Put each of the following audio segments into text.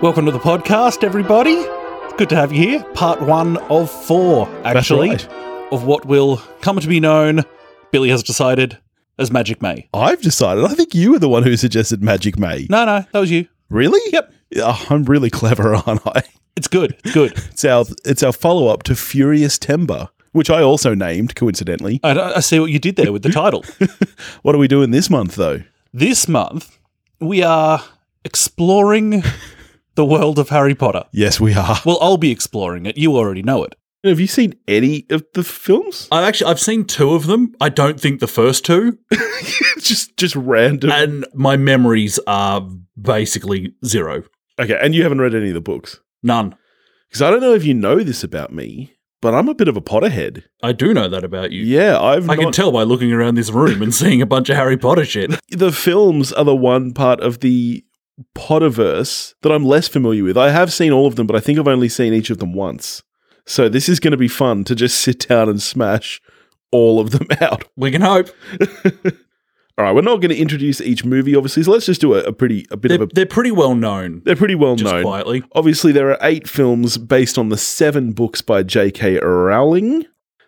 Welcome to the podcast, everybody. It's good to have you here. Part one of four, actually, of what will come to be known, Billy has decided, as Magic May. I've decided. I think you were the one who suggested Magic May. No, that was you. Really? Yep. Oh, I'm really clever, aren't I? It's good. It's good. It's our follow-up to Furious Tember, which I also named, coincidentally. I see what you did there with the title. What are we doing this month, though? This month, we are exploring the world of Harry Potter. Yes, we are. Well, I'll be exploring it. You already know it. Have you seen any of the films? I've seen two of them. I don't think the first two. just random. And my memories are basically zero. Okay, and you haven't read any of the books? None. Because I don't know if you know this about me, but I'm a bit of a Potterhead. I do know that about you. Yeah, I can tell by looking around this room and seeing a bunch of Harry Potter shit. The films are the one part of the Potterverse that I'm less familiar with. I have seen all of them, but I think I've only seen each of them once. So this is going to be fun to just sit down and smash all of them out. We can hope. All right, we're not going to introduce each movie, obviously. So let's just do a bit of a. They're pretty well known. They're pretty well known. Just quietly. Obviously, there are 8 films based on the 7 books by J.K. Rowling.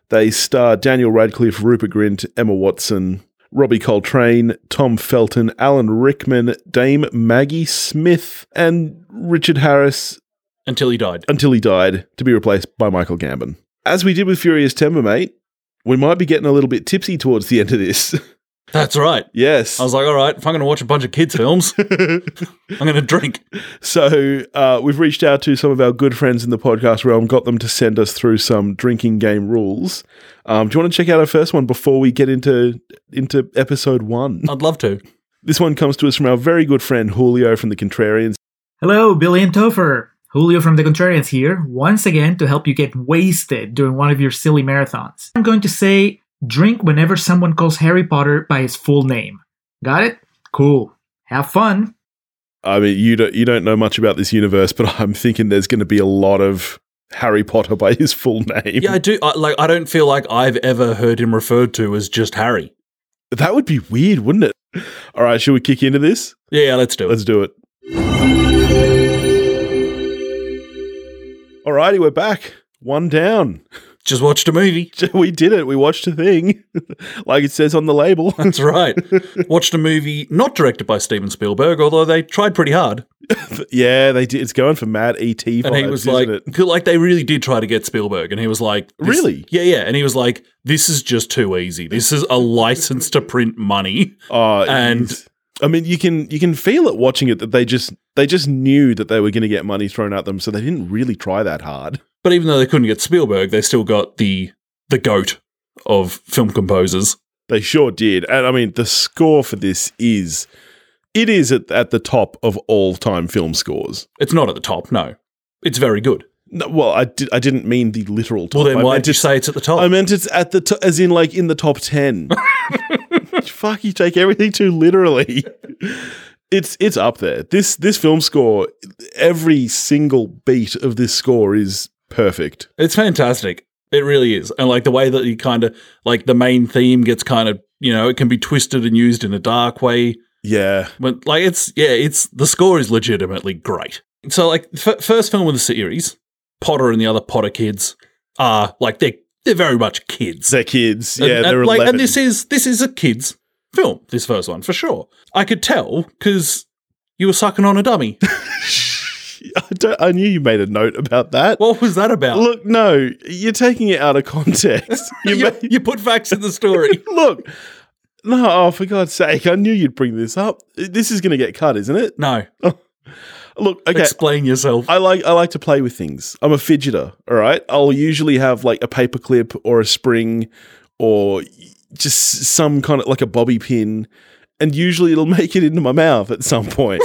They star Daniel Radcliffe, Rupert Grint, Emma Watson, Robbie Coltrane, Tom Felton, Alan Rickman, Dame Maggie Smith, and Richard Harris. Until he died, to be replaced by Michael Gambon. As we did with Furious Temper, mate, we might be getting a little bit tipsy towards the end of this. That's right. Yes. I was like, all right, if I'm going to watch a bunch of kids' films, I'm going to drink. So we've reached out to some of our good friends in the podcast realm, got them to send us through some drinking game rules. Do you want to check out our first one before we get into episode 1? I'd love to. This one comes to us from our very good friend Julio from The Contrarians. Hello, Billy and Topher. Julio from The Contrarians here, once again to help you get wasted during one of your silly marathons. I'm going to say, drink whenever someone calls Harry Potter by his full name. Got it? Cool. Have fun. I mean, you don't know much about this universe, but I'm thinking there's going to be a lot of Harry Potter by his full name. Yeah, I do. I don't feel like I've ever heard him referred to as just Harry. That would be weird, wouldn't it? All right, should we kick into this? Yeah, let's do it. Alrighty, we're back. One down. Just watched a movie. We did it. We watched a thing. Like it says on the label. That's right. Watched a movie not directed by Steven Spielberg, although they tried pretty hard. Yeah, they did. It's going for mad ET vibes, and he was like, isn't it? Like, they really did try to get Spielberg, and he was like, really? Yeah. And he was like, this is just too easy. This is a license to print money. I mean, you can feel it watching it that they just knew that they were going to get money thrown at them, so they didn't really try that hard. But even though they couldn't get Spielberg, they still got the goat of film composers. They sure did. And I mean, the score for this is at the top of all-time film scores. It's not at the top, no. It's very good. No, well, I didn't mean the literal top. Well, then why did you say it's at the top? I meant it's at the top, as in like in the top 10. Fuck, you take everything too literally. It's up there. This film score, every single beat of this score is perfect. It's fantastic. It really is. And like the way that you kind of, like the main theme gets kind of, you know, it can be twisted and used in a dark way. Yeah. But like the score is legitimately great. So like first film of the series, Potter and the other Potter kids are like they're very much kids. They're kids. Yeah, they're 11. And this is a kids film, this first one, for sure. I could tell because you were sucking on a dummy. I knew you made a note about that. What was that about? Look, no, you're taking it out of context. You put facts in the story. Look, no, for God's sake, I knew you'd bring this up. This is going to get cut, isn't it? No. Oh. Look, okay. Explain yourself. I like to play with things. I'm a fidgeter, all right? I'll usually have like a paperclip or a spring or just some kind of like a bobby pin, and usually it'll make it into my mouth at some point.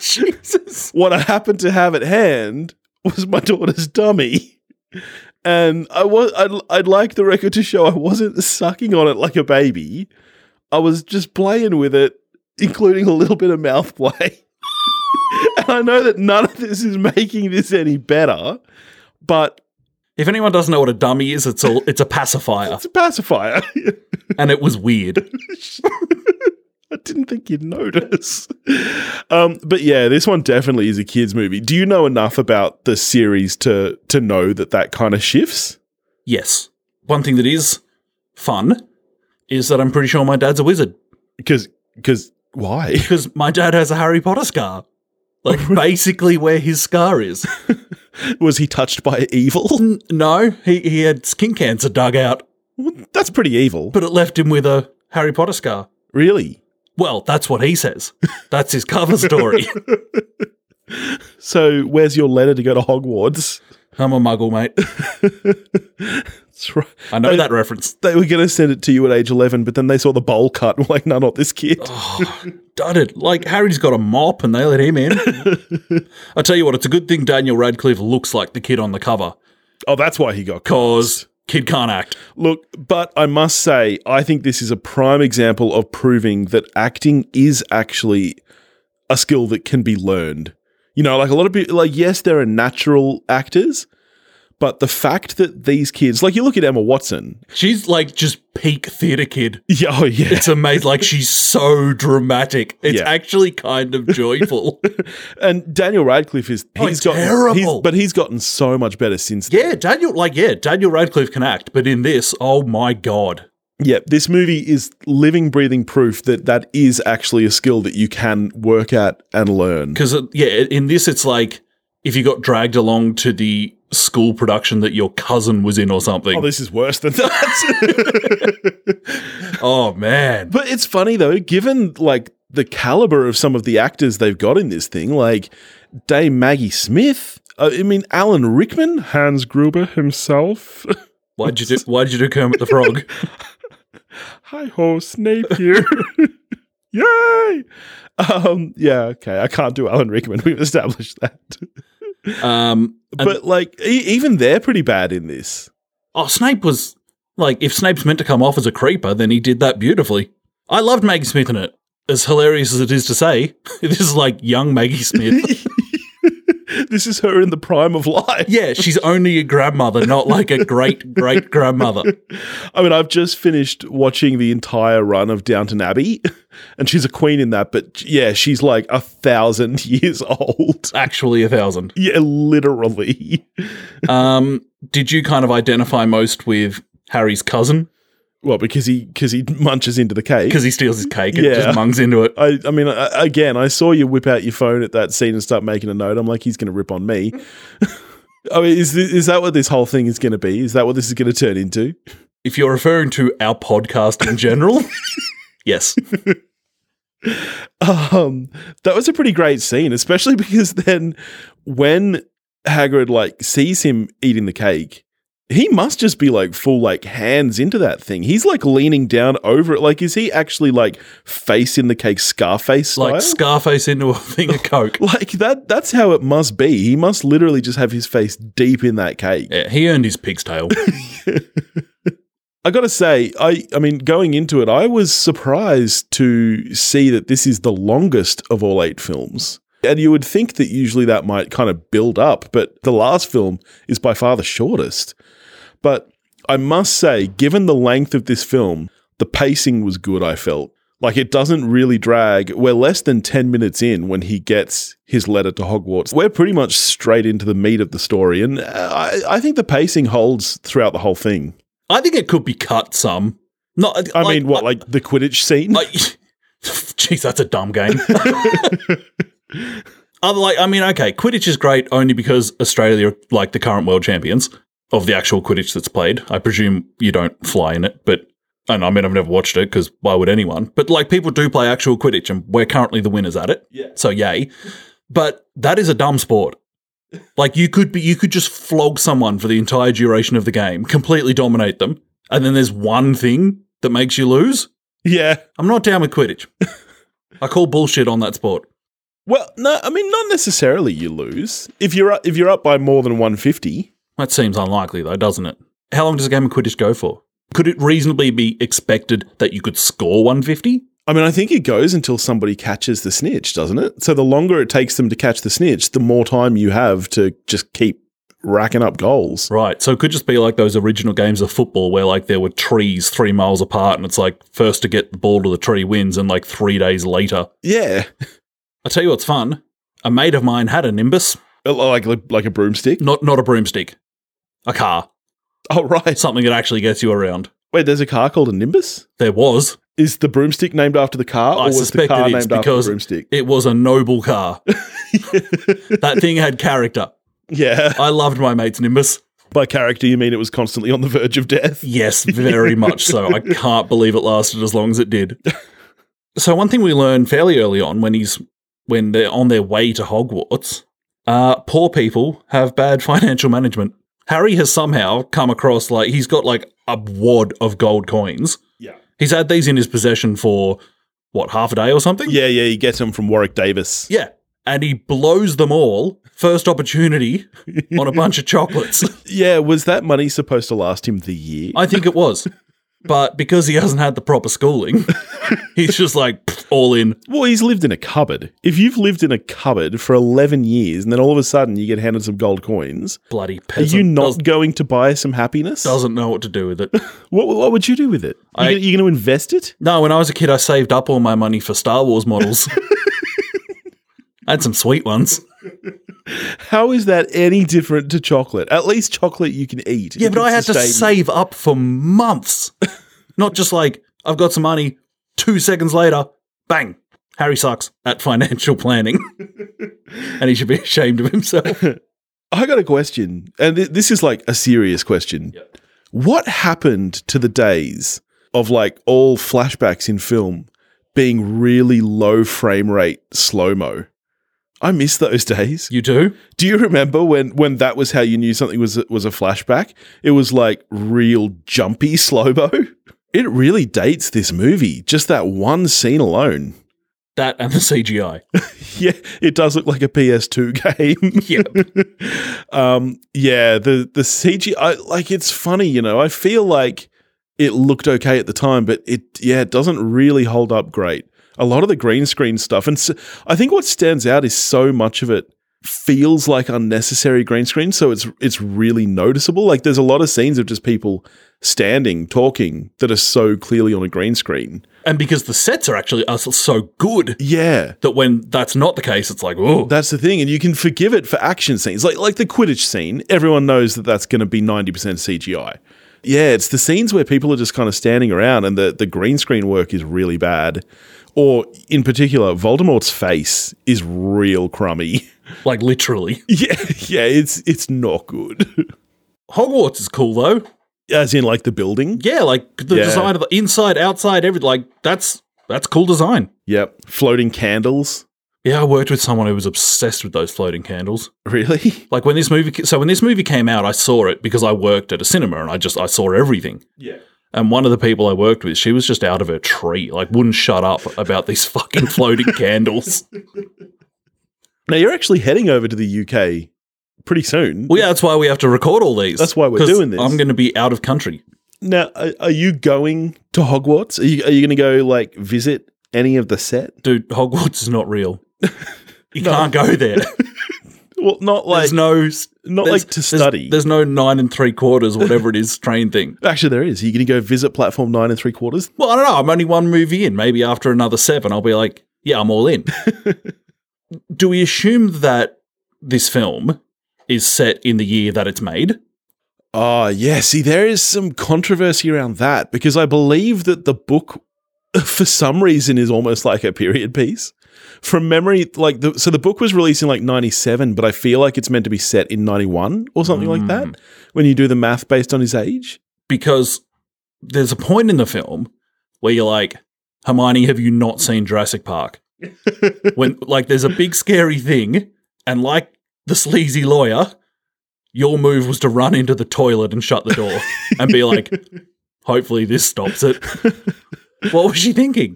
Jesus. What I happened to have at hand was my daughter's dummy. And I'd like the record to show I wasn't sucking on it like a baby. I was just playing with it, including a little bit of mouth play. And I know that none of this is making this any better, but If anyone doesn't know what a dummy is, it's a pacifier. It's a pacifier. And it was weird. I didn't think you'd notice. But yeah, this one definitely is a kids' movie. Do you know enough about the series to know that kind of shifts? Yes. One thing that is fun is that I'm pretty sure my dad's a wizard. Because why? Because my dad has a Harry Potter scar. Like, basically where his scar is. Was he touched by evil? No, he had skin cancer dug out. Well, that's pretty evil. But it left him with a Harry Potter scar. Really? Well, that's what he says. That's his cover story. So, where's your letter to go to Hogwarts? I'm a muggle, mate. That's right. I know that reference. They were going to send it to you at age 11, but then they saw the bowl cut and were like, no, not this kid. Oh, dudded. Like, Harry's got a mop and they let him in. I tell you what, it's a good thing Daniel Radcliffe looks like the kid on the cover. Oh, that's why he got caught. Because kid can't act. Look, but I must say, I think this is a prime example of proving that acting is actually a skill that can be learned. You know, like a lot of people, like, yes, there are natural actors, but the fact that these kids, like, you look at Emma Watson. She's like just peak theatre kid. Yeah, oh, yeah. It's amazing. Like, she's so dramatic. It's actually kind of joyful. And Daniel Radcliffe is terrible. But he's gotten so much better since then. Yeah, Daniel Radcliffe can act, but in this, oh my God. Yeah, this movie is living, breathing proof that is actually a skill that you can work at and learn. Because, in this, it's like if you got dragged along to the school production that your cousin was in or something. Oh, this is worse than that. Oh, man. But it's funny, though, given, like, the caliber of some of the actors they've got in this thing, like Dame Maggie Smith, Alan Rickman, Hans Gruber himself. Why'd you do Kermit the Frog? Hi-ho, Snape here. Yay! Yeah, okay. I can't do Alan Rickman. We've established that. But, like, even they're pretty bad in this. Oh, Snape was, like, if Snape's meant to come off as a creeper, then he did that beautifully. I loved Maggie Smith in it. As hilarious as it is to say, this is, like, young Maggie Smith. This is her in the prime of life. Yeah, she's only a grandmother, not like a great-great-grandmother. I mean, I've just finished watching the entire run of Downton Abbey, and she's a queen in that, but yeah, she's like 1,000 years old. Actually 1,000. Yeah, literally. Did you kind of identify most with Harry's cousin? Well, because he munches into the cake. Because he steals his cake and just mungs into it. I mean, again, I saw you whip out your phone at that scene and start making a note. I'm like, he's going to rip on me. I mean, is that what this whole thing is going to be? Is that what this is going to turn into? If you're referring to our podcast in general, yes. That was a pretty great scene, especially because then when Hagrid, like, sees him eating the cake, he must just be, like, full, like, hands into that thing. He's, like, leaning down over it. Like, is he actually, like, face in the cake, Scarface style? Like, Scarface into a thing of Coke. Like, that's how it must be. He must literally just have his face deep in that cake. Yeah, he earned his pig's tail. I got to say, I mean, going into it, I was surprised to see that this is the longest of all 8 films. And you would think that usually that might kind of build up, but the last film is by far the shortest. But I must say, given the length of this film, the pacing was good, I felt. Like, it doesn't really drag. We're less than 10 minutes in when he gets his letter to Hogwarts. We're pretty much straight into the meat of the story, and I think the pacing holds throughout the whole thing. I think it could be cut some. Like the Quidditch scene? Like, jeez, that's a dumb game. Quidditch is great only because Australia are, like, the current world champions of the actual Quidditch that's played. I presume you don't fly in it, but I've never watched it because why would anyone? But, like, people do play actual Quidditch and we're currently the winners at it. Yeah. So, yay. But that is a dumb sport. Like, you could just flog someone for the entire duration of the game, completely dominate them, and then there's one thing that makes you lose? Yeah. I'm not down with Quidditch. I call bullshit on that sport. Well, no, I mean, not necessarily you lose. If you're up by more than 150. That seems unlikely, though, doesn't it? How long does a game of Quidditch go for? Could it reasonably be expected that you could score 150? I mean, I think it goes until somebody catches the snitch, doesn't it? So, the longer it takes them to catch the snitch, the more time you have to just keep racking up goals. Right. So it could just be like those original games of football where like there were trees 3 miles apart and it's like first to get the ball to the tree wins, and like 3 days later. Yeah. I'll tell you what's fun. A mate of mine had a Nimbus. Like a broomstick? Not a broomstick. A car. Oh, right. Something that actually gets you around. Wait, there's a car called a Nimbus? There was. Is the broomstick named after the car, or was the car named after the broomstick? It was a noble car. That thing had character. Yeah. I loved my mate's Nimbus. By character, you mean it was constantly on the verge of death? Yes, very much so. I can't believe it lasted as long as it did. So one thing we learn fairly early on when they're on their way to Hogwarts, poor people have bad financial management. Harry has somehow come across, like, he's got, like, a wad of gold coins. Yeah. He's had these in his possession for, what, half a day or something? Yeah, he gets them from Warwick Davis. Yeah. And he blows them all, first opportunity, on a bunch of chocolates. Yeah, was that money supposed to last him the year? I think it was. But because he hasn't had the proper schooling, he's just like, all in. Well, he's lived in a cupboard. If you've lived in a cupboard for 11 years and then all of a sudden you get handed some gold coins. Bloody peasant. Are you not going to buy some happiness? Doesn't know what to do with it. What would you do with it? You're going to invest it? No, when I was a kid, I saved up all my money for Star Wars models. I had some sweet ones. How is that any different to chocolate? At least chocolate you can eat. Yeah, but I had to save up for months. Not just like, I've got some money, 2 seconds later, bang, Harry sucks at financial planning. And he should be ashamed of himself. I got a question, and this is like a serious question. Yep. What happened to the days of like all flashbacks in film being really low frame rate slow-mo? I miss those days. You do? Do you remember when that was how you knew something was a flashback? It was like real jumpy slow-mo. It really dates this movie, just that one scene alone. That and the CGI. Yeah, it does look like a PS2 game. Yep. The CGI, like, it's funny, you know. I feel like it looked okay at the time, but it doesn't really hold up great. A lot of the green screen stuff, and so I think what stands out is so much of it feels like unnecessary green screen, so it's really noticeable. Like, there's a lot of scenes of just people standing, talking, that are so clearly on a green screen. And because the sets are actually so good. Yeah. That when that's not the case, it's like, oh. That's the thing, and you can forgive it for action scenes. Like the Quidditch scene, everyone knows that that's going to be 90% CGI. Yeah, it's the scenes where people are just kind of standing around and the green screen work is really bad. Or, in particular, Voldemort's face is real crummy. Like, literally. Yeah, it's not good. Hogwarts is cool, though. As in, like, the building? Yeah, like, the design of the inside, outside, everything. Like, that's cool design. Yep. Floating candles. Yeah, I worked with someone who was obsessed with those floating candles. Really? Like, when this movie came out, I saw it because I worked at a cinema and I saw everything. Yeah. And one of the people I worked with, she was just out of her tree, like wouldn't shut up about these fucking floating candles. Now, you're actually heading over to the UK pretty soon. Well, yeah, that's why we have to record all these. That's why we're doing this. I'm going to be out of country. Now, are you going to Hogwarts? Are you going to go like visit any of the set? Dude, Hogwarts is not real. You can't go there. Well, not like to study. There's no 9 3/4, whatever it is, train thing. Actually, there is. Are you going to go visit platform 9 3/4? Well, I don't know. I'm only one movie in. Maybe after another 7, I'll be like, yeah, I'm all in. Do we assume that this film is set in the year that it's made? Oh, yeah. See, there is some controversy around that because I believe that the book, for some reason, is almost like a period piece. From memory, like the book was released in like 97, but I feel like it's meant to be set in 91 or something like that when you do the math based on his age. Because there's a point in the film where you're like, Hermione, have you not seen Jurassic Park? When like there's a big scary thing and like the sleazy lawyer, your move was to run into the toilet and shut the door and be like, hopefully this stops it. What was she thinking?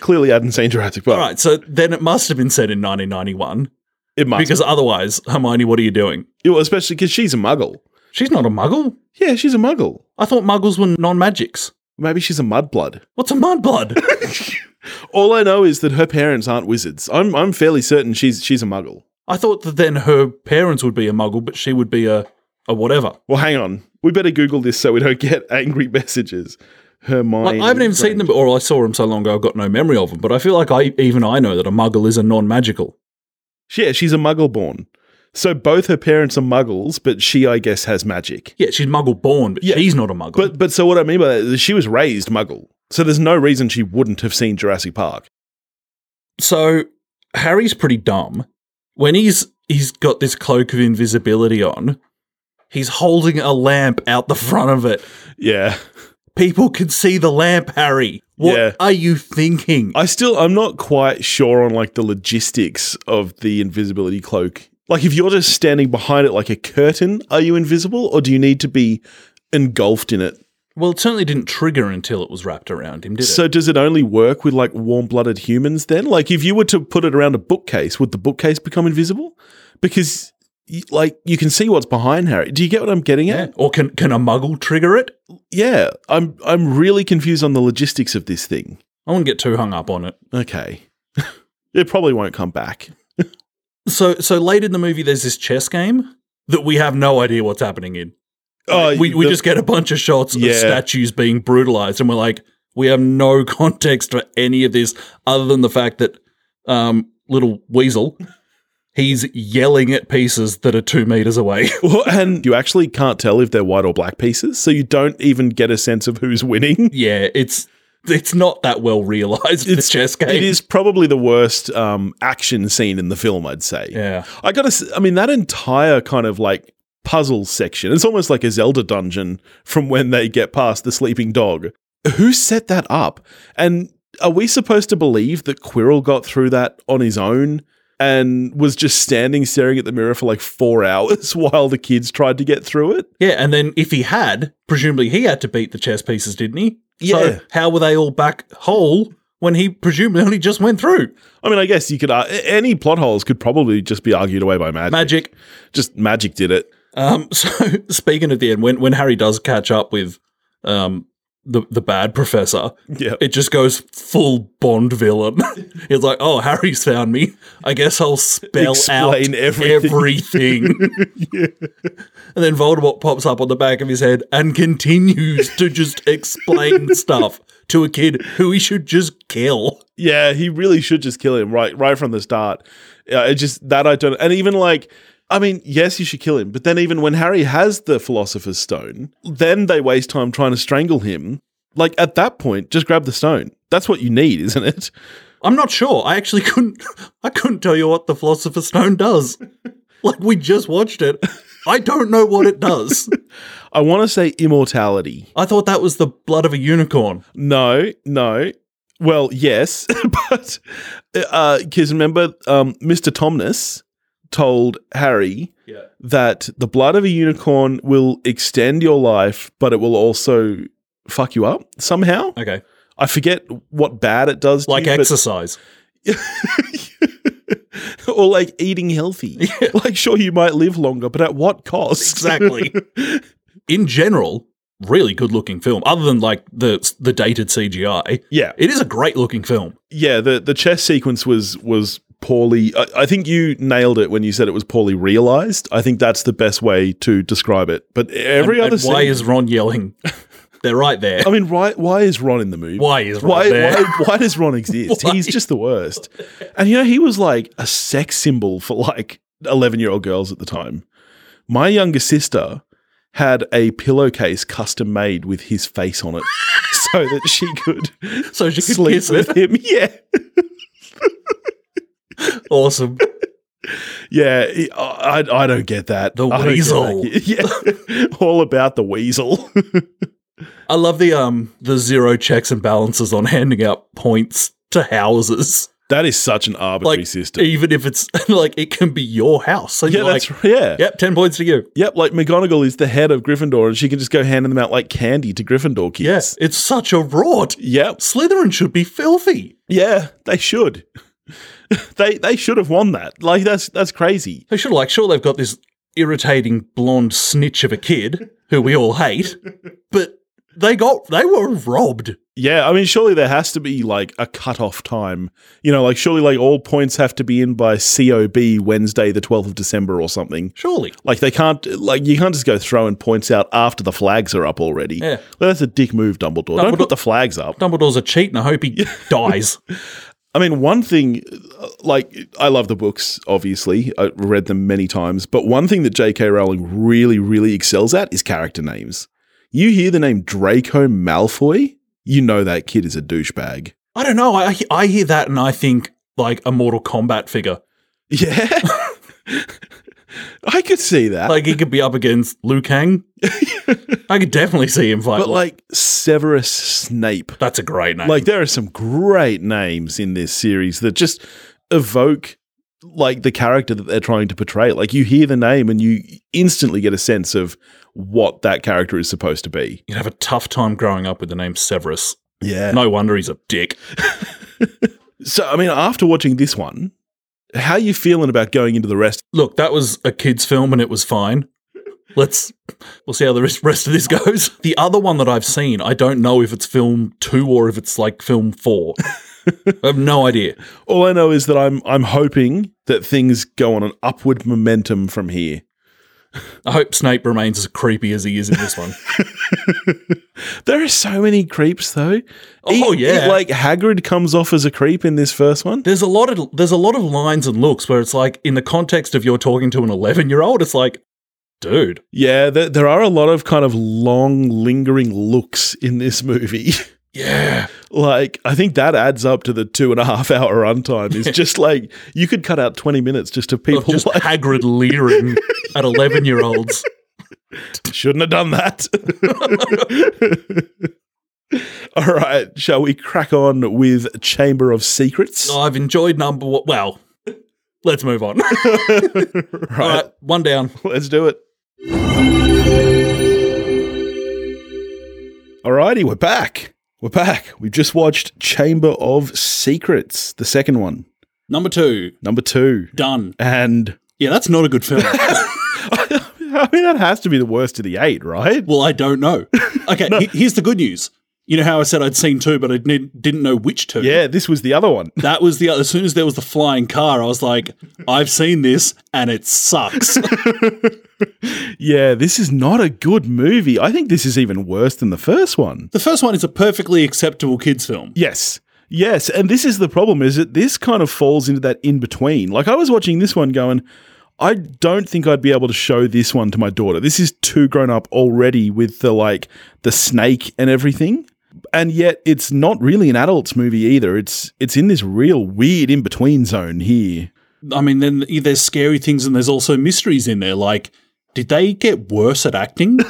Clearly, I hadn't seen Jurassic Park. All right, so then it must have been set in 1991. It must. Because otherwise, Hermione, what are you doing? Well, especially because she's a muggle. She's not a muggle. Yeah, she's a muggle. I thought muggles were non-magics. Maybe she's a mudblood. What's a mudblood? All I know is that her parents aren't wizards. I'm fairly certain she's a muggle. I thought that then her parents would be a muggle, but she would be a or whatever. Well, hang on. We better Google this so we don't get angry messages. Hermione. Like, I haven't even seen them, or I saw them so long ago I've got no memory of them, but I feel like I know that a muggle is a non-magical. Yeah, she's a muggle-born. So both her parents are muggles, but she, I guess, has magic. Yeah, she's muggle-born, but she's not a muggle. But so what I mean by that is she was raised muggle. So there's no reason she wouldn't have seen Jurassic Park. So Harry's pretty dumb. When he's got this cloak of invisibility on, he's holding a lamp out the front of it. Yeah. People can see the lamp, Harry. What are you thinking? I'm not quite sure on like the logistics of the invisibility cloak. Like, if you're just standing behind it like a curtain, are you invisible, or do you need to be engulfed in it? Well, it certainly didn't trigger until it was wrapped around him, did it? So, does it only work with, like, warm-blooded humans then? Like, if you were to put it around a bookcase, would the bookcase become invisible? Because, like, you can see what's behind Harry. Do you get what I'm getting at? Or can a muggle trigger it? Yeah. I'm really confused on the logistics of this thing. I wouldn't get too hung up on it. Okay. It probably won't come back. So late in the movie, there's this chess game that we have no idea what's happening in. We just get a bunch of shots of statues being brutalized, and we're like, we have no context for any of this other than the fact that little Weasel, he's yelling at pieces that are 2 meters away. Well, and you actually can't tell if they're white or black pieces, so you don't even get a sense of who's winning. Yeah, it's not that well realised, the chess game. It is probably the worst action scene in the film, I'd say. Yeah. That entire kind of like puzzle section, it's almost like a Zelda dungeon from when they get past the sleeping dog. Who set that up? And are we supposed to believe that Quirrell got through that on his own and was just standing staring at the mirror for like 4 hours while the kids tried to get through it? Yeah, and then if he had, presumably he had to beat the chess pieces, didn't he? Yeah. So how were they all back whole when he presumably only just went through? I mean, I guess you could any plot holes could probably just be argued away by magic. Just magic did it. So speaking of the end, when Harry does catch up with the bad professor, it just goes full Bond villain. It's like, oh, Harry's found me. I guess I'll explain everything. And then Voldemort pops up on the back of his head and continues to just explain stuff to a kid who he should just kill. Yeah, he really should just kill him right from the start. Yes, you should kill him. But then even when Harry has the Philosopher's Stone, then they waste time trying to strangle him. Like, at that point, just grab the stone. That's what you need, isn't it? I'm not sure. I actually couldn't tell you what the Philosopher's Stone does. Like, we just watched it. I don't know what it does. I want to say immortality. I thought that was the blood of a unicorn. No. Well, yes. But, because remember, Mr. Tomness told Harry that the blood of a unicorn will extend your life, but it will also fuck you up somehow. Okay. I forget what bad it does to you. Like exercise. Or like eating healthy. Yeah. Like, sure, you might live longer, but at what cost? Exactly. In general, really good-looking film, other than like the dated CGI. Yeah. It is a great-looking film. Yeah, the chess sequence was poorly. I think you nailed it when you said it was poorly realized. I think that's the best way to describe it. But every other scene. Why is Ron yelling? They're right there. I mean, why is Ron in the movie? Why is Ron there? Why does Ron exist? He's just the worst. And, you know, he was like a sex symbol for like 11-year-old girls at the time. My younger sister had a pillowcase custom made with his face on it so that she could sleep with him. Yeah. Awesome. Yeah, I don't get that. The weasel. Yeah. All about the weasel. I love the zero checks and balances on handing out points to houses. That is such an arbitrary system. Even if it's like it can be your house. So yeah, that's right. Yeah. Yep, 10 points to you. Yep, like McGonagall is the head of Gryffindor and she can just go handing them out like candy to Gryffindor kids. Yes, yeah, it's such a rot. Yep. Slytherin should be filthy. Yeah, they should. They should have won that. Like, that's crazy. They should have, like, sure, they've got this irritating blonde snitch of a kid who we all hate, but They were robbed. Yeah, I mean, surely there has to be like a cutoff time. You know, like surely like all points have to be in by COB Wednesday, the 12th of December or something. Surely. Like they can't, like you can't just go throwing points out after the flags are up already. Yeah. Well, that's a dick move, Dumbledore. Don't put the flags up. Dumbledore's a cheat and I hope he dies. I mean, one thing, like, I love the books, obviously. I read them many times. But one thing that J.K. Rowling really, really excels at is character names. You hear the name Draco Malfoy, you know that kid is a douchebag. I don't know. I hear that and I think, like, a Mortal Kombat figure. Yeah. I could see that. Like, he could be up against Liu Kang. I could definitely see him fight. But, like, Severus Snape. That's a great name. Like, there are some great names in this series that just evoke, like, the character that they're trying to portray. Like, you hear the name and you instantly get a sense of what that character is supposed to be. You'd have a tough time growing up with the name Severus. Yeah. No wonder he's a dick. So, I mean, after watching this one, how are you feeling about going into the rest? Look, that was a kid's film and it was fine. We'll see how the rest of this goes. The other one that I've seen, I don't know if it's film 2 or if it's like film 4. I have no idea. All I know is that I'm hoping that things go on an upward momentum from here. I hope Snape remains as creepy as he is in this one. There are so many creeps, though. Oh, yeah. Like, Hagrid comes off as a creep in this first one. There's a lot of lines and looks where it's like, in the context of you're talking to an 11-year-old, it's like, dude. Yeah, there are a lot of kind of long, lingering looks in this movie. Yeah. Like, I think that adds up to the 2.5-hour runtime. It's just like, you could cut out 20 minutes just to people. Just like Hagrid leering at 11-year-olds. Shouldn't have done that. All right. Shall we crack on with Chamber of Secrets? I've enjoyed number one. Well, let's move on. Right. All right. One down. Let's do it. All righty. We're back. We're back. We've just watched Chamber of Secrets, the second one. Number two. Done. And yeah, that's not a good film. I mean, that has to be the worst of the 8, right? Well, I don't know. Okay, no. Here's the good news. You know how I said I'd seen 2, but I didn't know which 2? Yeah, this was the other one. That was the other. As soon as there was the flying car, I was like, I've seen this and it sucks. Yeah, this is not a good movie. I think this is even worse than the first one. The first one is a perfectly acceptable kids film. Yes. And this is the problem, is that this kind of falls into that in-between. Like, I was watching this one going, I don't think I'd be able to show this one to my daughter. This is too grown up already with the, like, the snake and everything. And yet, it's not really an adults movie either. It's in this real weird in-between zone here. I mean, then there's scary things and there's also mysteries in there, like, did they get worse at acting?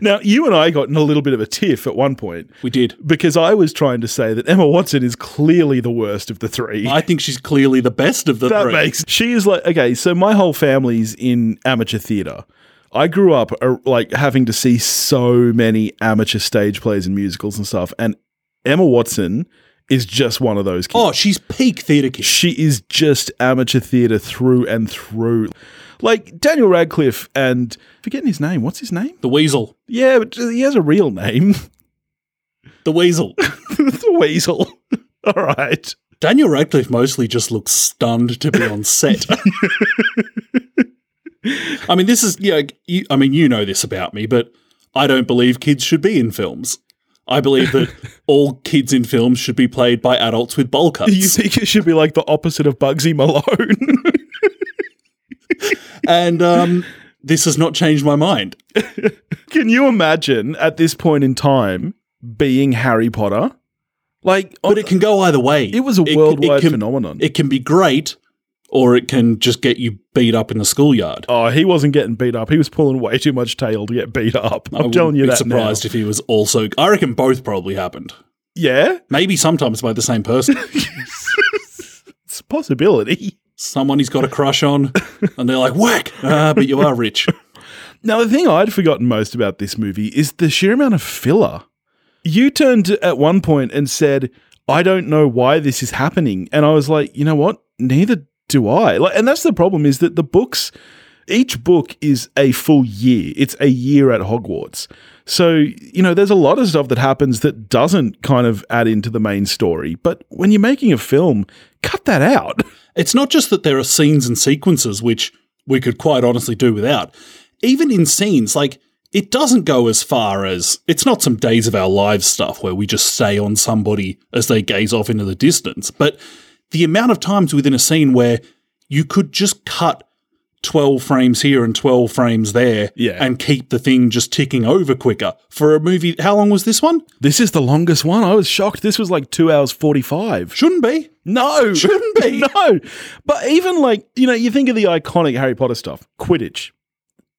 Now, you and I got in a little bit of a tiff at one point. We did. Because I was trying to say that Emma Watson is clearly the worst of the 3. I think she's clearly the best of the 3. She is like, okay, so my whole family's in amateur theatre. I grew up like having to see so many amateur stage plays and musicals and stuff, and Emma Watson is just one of those kids. Oh, she's peak theatre kid. She is just amateur theatre through and through. Like, Daniel Radcliffe and, forgetting his name, what's his name? The Weasel. Yeah, but he has a real name. The Weasel. The Weasel. All right. Daniel Radcliffe mostly just looks stunned to be on set. I mean, this is, you know this about me, but I don't believe kids should be in films. I believe that all kids in films should be played by adults with bowl cuts. You think it should be like the opposite of Bugsy Malone? And this has not changed my mind. Can you imagine at this point in time being Harry Potter? Like, but it can go either way. It was a worldwide phenomenon. It can be great, or it can just get you beat up in the schoolyard. Oh, he wasn't getting beat up. He was pulling way too much tail to get beat up. I'm telling you that now. I wouldn't be surprised if he was also. I reckon both probably happened. Yeah? Maybe sometimes by the same person. It's a possibility. Someone he's got a crush on, and they're like, whack! But you are rich. Now, the thing I'd forgotten most about this movie is the sheer amount of filler. You turned at one point and said, I don't know why this is happening. And I was like, you know what? Neither do I. Like, and that's the problem, is that the books, each book is a full year. It's a year at Hogwarts. So, you know, there's a lot of stuff that happens that doesn't kind of add into the main story. But when you're making a film, cut that out. It's not just that there are scenes and sequences, which we could quite honestly do without. Even in scenes, like, it doesn't go as far as, it's not some Days of Our Lives stuff where we just stay on somebody as they gaze off into the distance. But the amount of times within a scene where you could just cut 12 frames here and 12 frames there and keep the thing just ticking over quicker. For a movie, how long was this one? This is the longest one. I was shocked. This was like 2 hours 45. Shouldn't be. No. Shouldn't be. No. But even like, you know, you think of the iconic Harry Potter stuff, Quidditch.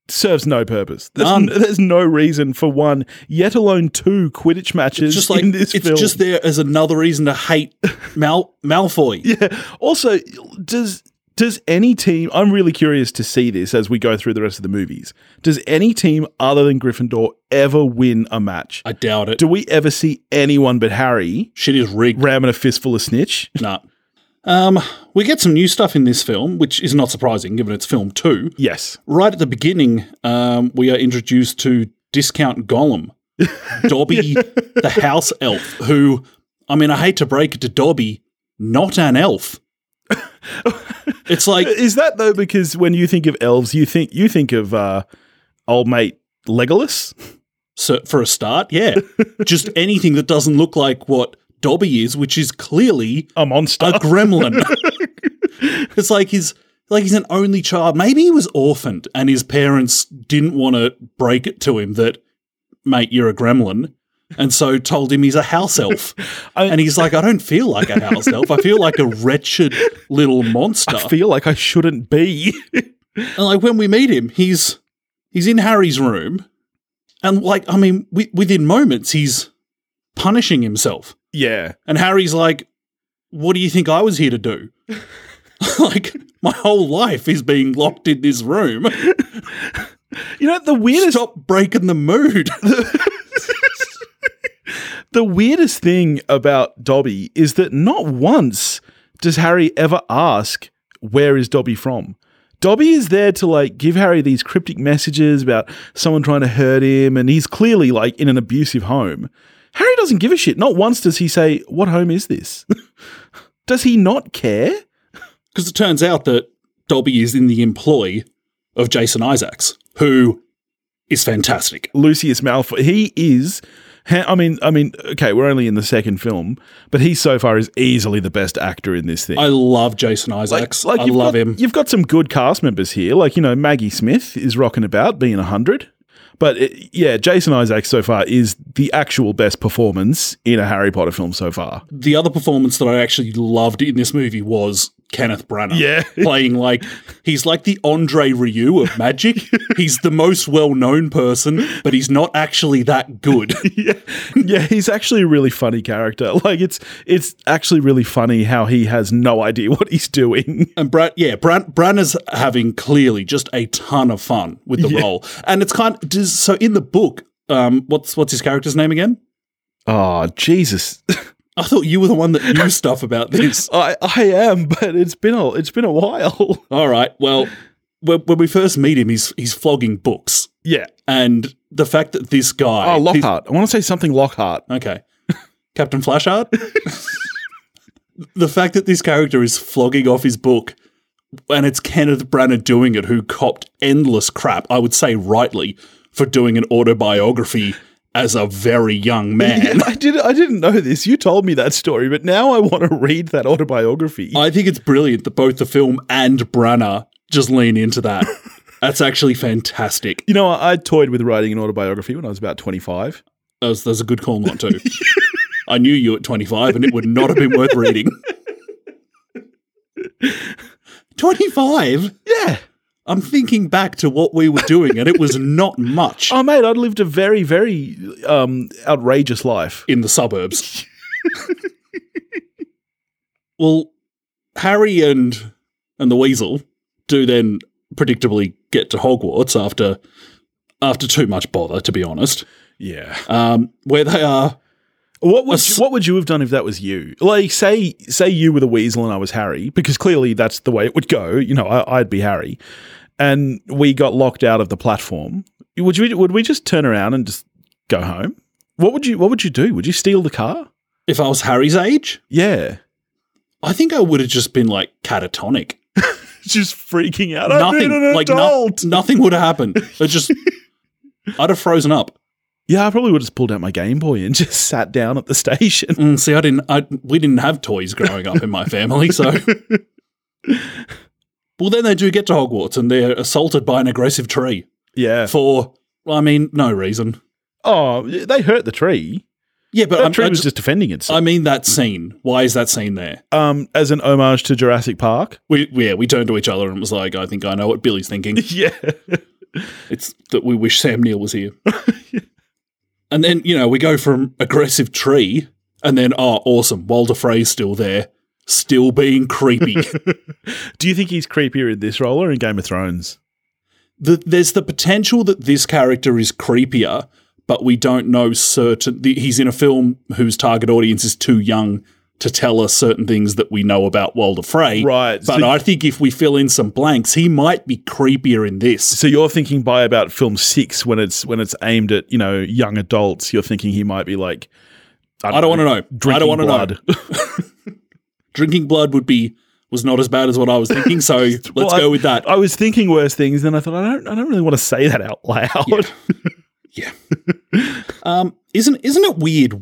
Serves no purpose. There's no reason for one, yet alone two Quidditch matches just like, in this film. It's just there as another reason to hate Malfoy. Yeah. Also, does any team, I'm really curious to see this as we go through the rest of the movies, does any team other than Gryffindor ever win a match? I doubt it. Do we ever see anyone but Harry? Shit is rigged. Ramming a fistful of snitch? Nah. We get some new stuff in this film, which is not surprising given it's film 2. Yes. Right at the beginning, we are introduced to Discount Gollum, Dobby the house elf, who, I mean, I hate to break it to Dobby, not an elf. It's like, is that though because when you think of elves, you think of old mate Legolas? So for a start, yeah. Just anything that doesn't look like what Dobby is, which is clearly a monster, a gremlin. It's like he's an only child. Maybe he was orphaned and his parents didn't want to break it to him that, mate, you're a gremlin, and so told him he's a house elf. And he's like, I don't feel like a house elf. I feel like a wretched little monster. I feel like I shouldn't be. And like when we meet him, he's in Harry's room, and like, I mean, within moments he's punishing himself. Yeah. And Harry's like, what do you think I was here to do? Like, my whole life is being locked in this room. You know, the weirdest- Stop breaking the mood. The weirdest thing about Dobby is that not once does Harry ever ask, where is Dobby from? Dobby is there to, like, give Harry these cryptic messages about someone trying to hurt him, and he's clearly, like, in an abusive home. Harry doesn't give a shit. Not once does he say, what home is this? Does he not care? Because it turns out that Dobby is in the employ of Jason Isaacs, who is fantastic. Lucius Malfoy. He is, I mean, okay, we're only in the second film, but he so far is easily the best actor in this thing. I love Jason Isaacs. Like I love him. You've got some good cast members here. Like, you know, Maggie Smith is rocking about being 100. But, Jason Isaacs so far is the actual best performance in a Harry Potter film so far. The other performance that I actually loved in this movie was Kenneth Branagh. Yeah. Playing like, he's like the Andre Rieu of magic. He's the most well-known person, but he's not actually that good. Yeah, he's actually a really funny character. Like, it's actually really funny how he has no idea what he's doing. And Branagh's having clearly just a ton of fun with the role. And it's kind of... So in the book, what's his character's name again? Oh, Jesus. I thought you were the one that knew stuff about this. I am, but it's been a while. All right. Well, when we first meet him, he's flogging books. Yeah. And the fact that this guy- Oh, Lockhart. I want to say something Lockhart. Okay. Captain Flashheart? The fact that this character is flogging off his book- And it's Kenneth Branagh doing it, who copped endless crap, I would say rightly, for doing an autobiography as a very young man. Yeah, I didn't know this. You told me that story, but now I want to read that autobiography. I think it's brilliant that both the film and Branagh just lean into that. That's actually fantastic. You know, I toyed with writing an autobiography when I was about 25. That's a good call not to. I knew you at 25 and it would not have been worth reading. 25? Yeah. I'm thinking back to what we were doing and it was not much. Oh, mate, I'd lived a very, very outrageous life. In the suburbs. Well, Harry and the Weasel do then predictably get to Hogwarts after too much bother, to be honest. Yeah. Where they are... What would you have done if that was you? Like, say you were the Weasel and I was Harry, because clearly that's the way it would go. You know, I'd be Harry. and we got locked out of the platform, would we just turn around and just go home? What would you do? Would you steal the car? If I was Harry's age? Yeah. I think I would have just been, like, catatonic. Just freaking out. Nothing. I've been an adult. Nothing would have happened. I'd have frozen up. Yeah, I probably would have just pulled out my Game Boy and just sat down at the station. See, we didn't have toys growing up in my family, so. Well, then they do get to Hogwarts and they're assaulted by an aggressive tree. Yeah. For, no reason. Oh, they hurt the tree. Yeah, but that tree was just defending itself. I mean, that scene. Why is that scene there? As an homage to Jurassic Park. We turned to each other and was like, I think I know what Billy's thinking. Yeah. It's that we wish Sam Neill was here. Yeah. And then, we go from aggressive tree and then, awesome, Walder Frey's still there, still being creepy. Do you think he's creepier in this role or in Game of Thrones? There's the potential that this character is creepier, but we don't know he's in a film whose target audience is too young to tell us certain things that we know about Walder Frey. Right. But I think if we fill in some blanks, he might be creepier in this. So you're thinking by about film 6 when it's aimed at, young adults, you're thinking he might be like, I don't want to know. Drinking blood was not as bad as what I was thinking, so let's go with that. I was thinking worse things, then I thought I don't really want to say that out loud. Yeah. Isn't it weird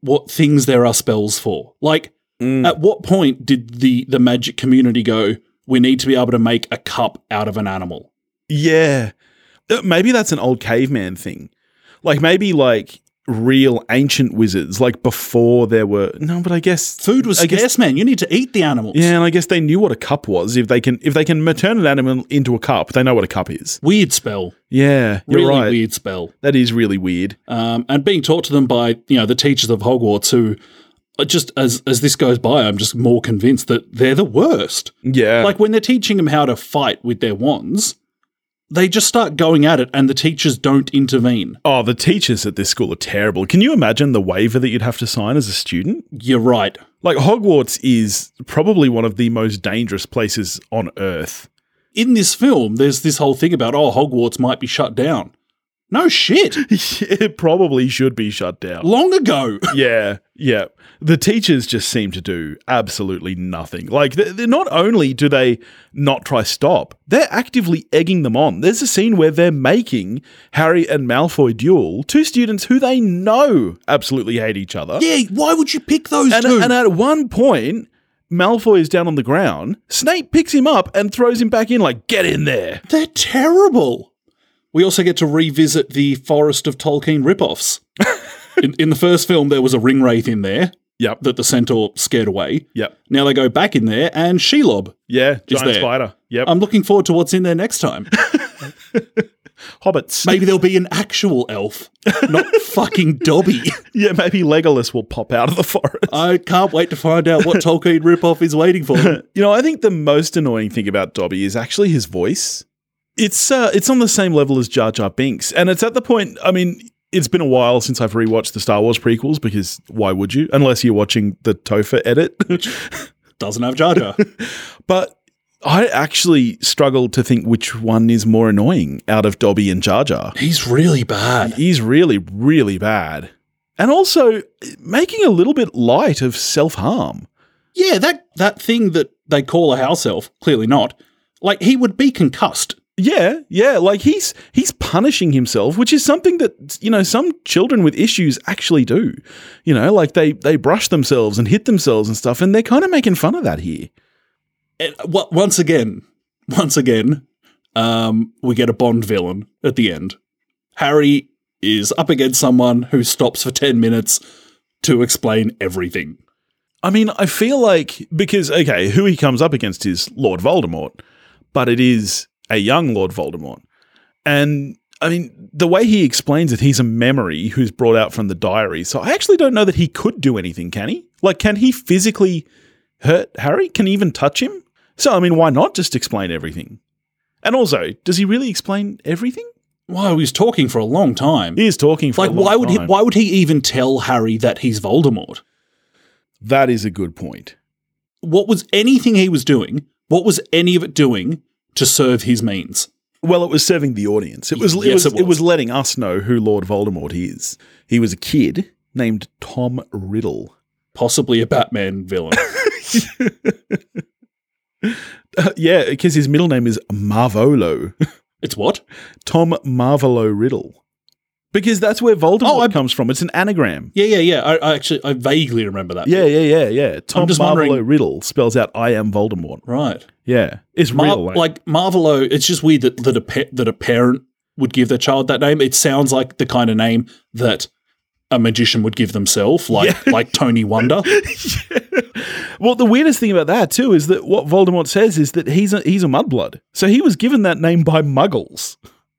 what things there are spells for? Like, At what point did the magic community go, we need to be able to make a cup out of an animal? Yeah. Maybe that's an old caveman thing. Like, maybe, like, real ancient wizards, like, before there were... No, but I guess... Food was scarce, man. You need to eat the animals. Yeah, and I guess they knew what a cup was. If they can turn an animal into a cup, they know what a cup is. Weird spell. Yeah, you're really right. Really weird spell. That is really weird. And being taught to them by, the teachers of Hogwarts who, just as this goes by, I'm just more convinced that they're the worst. Yeah. Like, when they're teaching them how to fight with their wands, they just start going at it and the teachers don't intervene. Oh, the teachers at this school are terrible. Can you imagine the waiver that you'd have to sign as a student? You're right. Like, Hogwarts is probably one of the most dangerous places on Earth. In this film, there's this whole thing about, Hogwarts might be shut down. No shit. It probably should be shut down. Long ago. Yeah. The teachers just seem to do absolutely nothing. Like, not only do they not try stop, they're actively egging them on. There's a scene where they're making Harry and Malfoy duel, two students who they know absolutely hate each other. Yeah, why would you pick those two? And at one point, Malfoy is down on the ground. Snape picks him up and throws him back in like, get in there. They're terrible. We also get to revisit the Forest of Tolkien ripoffs. In the first film, there was a ringwraith in there. Yep. That the centaur scared away. Yep. Now they go back in there and Shelob. Yeah, giant spider. Yep. I'm looking forward to what's in there next time. Hobbits. Maybe there'll be an actual elf, not fucking Dobby. Yeah, maybe Legolas will pop out of the forest. I can't wait to find out what Tolkien ripoff is waiting for him. I think the most annoying thing about Dobby is actually his voice. It's on the same level as Jar Jar Binks, and it's at the point, it's been a while since I've rewatched the Star Wars prequels, because why would you? Unless you're watching the Topher edit. Which doesn't have Jar Jar. But I actually struggled to think which one is more annoying out of Dobby and Jar Jar. He's really bad. He's really, really bad. And also, making a little bit light of self-harm. Yeah, that thing that they call a house elf, clearly not. Like, he would be concussed. Yeah, like he's punishing himself, which is something that, some children with issues actually do. Like they brush themselves and hit themselves and stuff, and they're kind of making fun of that here. And once again, we get a Bond villain at the end. Harry is up against someone who stops for 10 minutes to explain everything. I feel like, because, okay, who he comes up against is Lord Voldemort, but it is a young Lord Voldemort. And, the way he explains it, he's a memory who's brought out from the diary. So, I actually don't know that he could do anything, can he? Like, can he physically hurt Harry? Can he even touch him? So, why not just explain everything? And also, does he really explain everything? Well, he's talking for a long time. He is talking for a long time. Like, why would he even tell Harry that he's Voldemort? That is a good point. What was anything he was doing? What was any of it doing to serve his means. Well, it was serving the audience. It was letting us know who Lord Voldemort is. He was a kid named Tom Riddle. Possibly a Batman villain. Yeah, because his middle name is Marvolo. It's what? Tom Marvolo Riddle. Because that's where Voldemort comes from. It's an anagram. Yeah. I vaguely remember that. Yeah. Tom Marvolo Riddle spells out I am Voldemort. Right. Yeah. It's real. Like Marvolo, it's just weird that a parent would give their child that name. It sounds like the kind of name that a magician would give themselves, like Tony Wonder. Yeah. Well, the weirdest thing about that too is that what Voldemort says is that he's a mudblood. So he was given that name by muggles.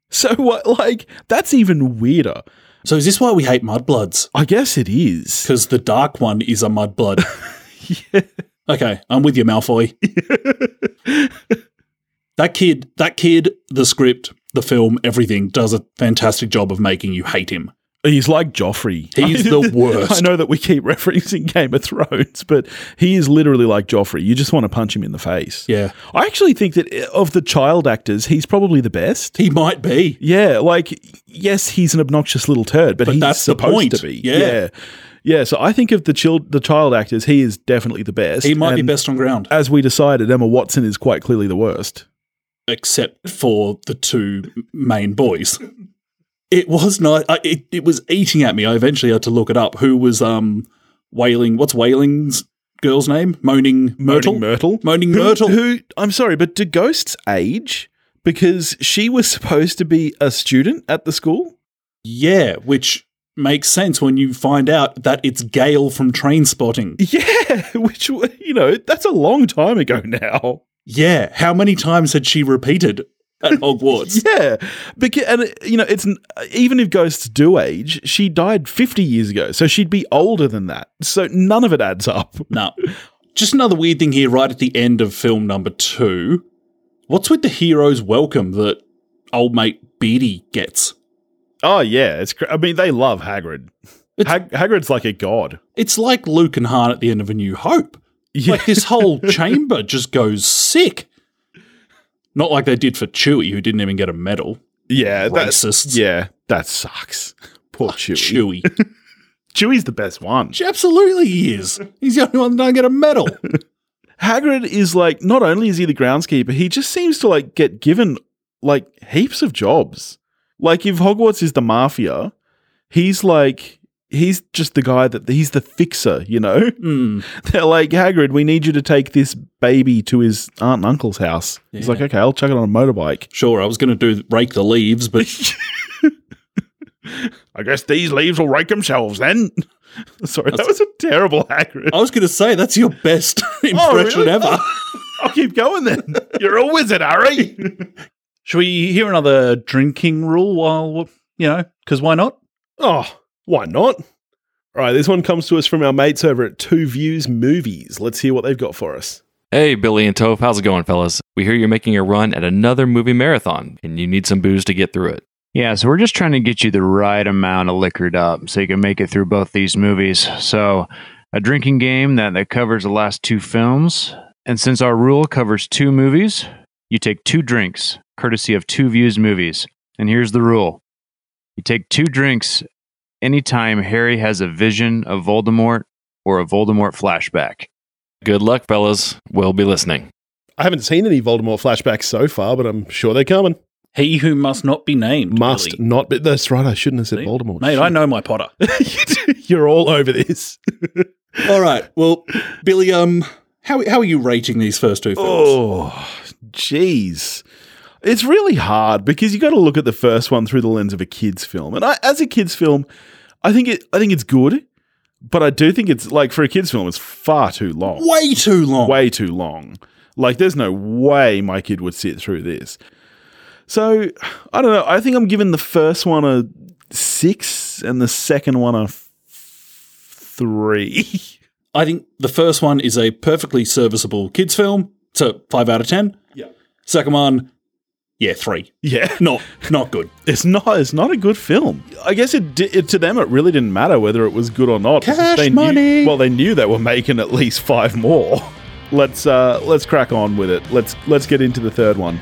So what? Like, that's even weirder. So is this why we hate mudbloods? I guess it is. Because the dark one is a mudblood. Yeah. Okay, I'm with you, Malfoy. That kid, the script, the film, everything does a fantastic job of making you hate him. He's like Joffrey. He's the worst. I know that we keep referencing Game of Thrones, but he is literally like Joffrey. You just want to punch him in the face. Yeah. I actually think that of the child actors, he's probably the best. He might be. Yeah. Like, yes, he's an obnoxious little turd, but he's that's supposed to be. Yeah. Yeah. So I think of the child actors, he is definitely the best. He might be best on ground. As we decided, Emma Watson is quite clearly the worst. Except for the two main boys. It was not. It was eating at me. I eventually had to look it up. Who was Wailing? What's Wailing's girl's name? Moaning Myrtle. Who? I'm sorry, but do ghosts age? Because she was supposed to be a student at the school. Yeah, which makes sense when you find out that it's Gale from Trainspotting. Yeah, which that's a long time ago now. Yeah, how many times had she repeated? At Hogwarts. Yeah. Because, and, it's even if ghosts do age, she died 50 years ago, so she'd be older than that. So none of it adds up. No. Just another weird thing here right at the end of film number 2. What's with the hero's welcome that old mate Beardy gets? Oh, yeah. They love Hagrid. Hagrid's like a god. It's like Luke and Han at the end of A New Hope. Yeah. Like, this whole chamber just goes sick. Not like they did for Chewie, who didn't even get a medal. Yeah. Racists. That sucks. Poor Chewie. Chewie's the best one. She absolutely is. He's the only one that doesn't get a medal. Hagrid is like, not only is he the groundskeeper, he just seems to get given heaps of jobs. Like, if Hogwarts is the mafia, he's just the guy he's the fixer, Mm. They're like, Hagrid, we need you to take this baby to his aunt and uncle's house. Yeah. He's like, okay, I'll chuck it on a motorbike. Sure, I was going to rake the leaves, but I guess these leaves will rake themselves then. Sorry, that was a terrible Hagrid. I was going to say, that's your best impression ever. I'll keep going then. You're a wizard, Harry. Should we hear another drinking rule while, because why not? Oh. Why not? All right, this one comes to us from our mates over at Two Views Movies. Let's hear what they've got for us. Hey, Billy and Toph. How's it going, fellas? We hear you're making a run at another movie marathon, and you need some booze to get through it. Yeah, so we're just trying to get you the right amount of liquored up so you can make it through both these movies. So a drinking game that covers the last two films. And since our rule covers two movies, you take two drinks, courtesy of Two Views Movies. And here's the rule. You take two drinks anytime Harry has a vision of Voldemort or a Voldemort flashback. Good luck, fellas. We'll be listening. I haven't seen any Voldemort flashbacks so far, but I'm sure they're coming. He who must not be named. Must really. Not be. That's right. I shouldn't have said Voldemort. Mate, I know my Potter. You're all over this. All right. Well, Billy, how are you rating these first two films? Oh, jeez. It's really hard because you got to look at the first one through the lens of a kid's film. And as a kid's film, I think it's good, but I do think it's for a kid's film, it's far too long. Way too long. Like, there's no way my kid would sit through this. So, I don't know. I think I'm giving the first one a 6 and the second one a 3. I think the first one is a perfectly serviceable kid's film. So, 5 out of 10. Yeah. Second one. Yeah, 3. Yeah. Not good. It's not a good film. I guess to them it really didn't matter whether it was good or not. Cash money. They knew they were making at least 5 more. Let's crack on with it. Let's get into the third one.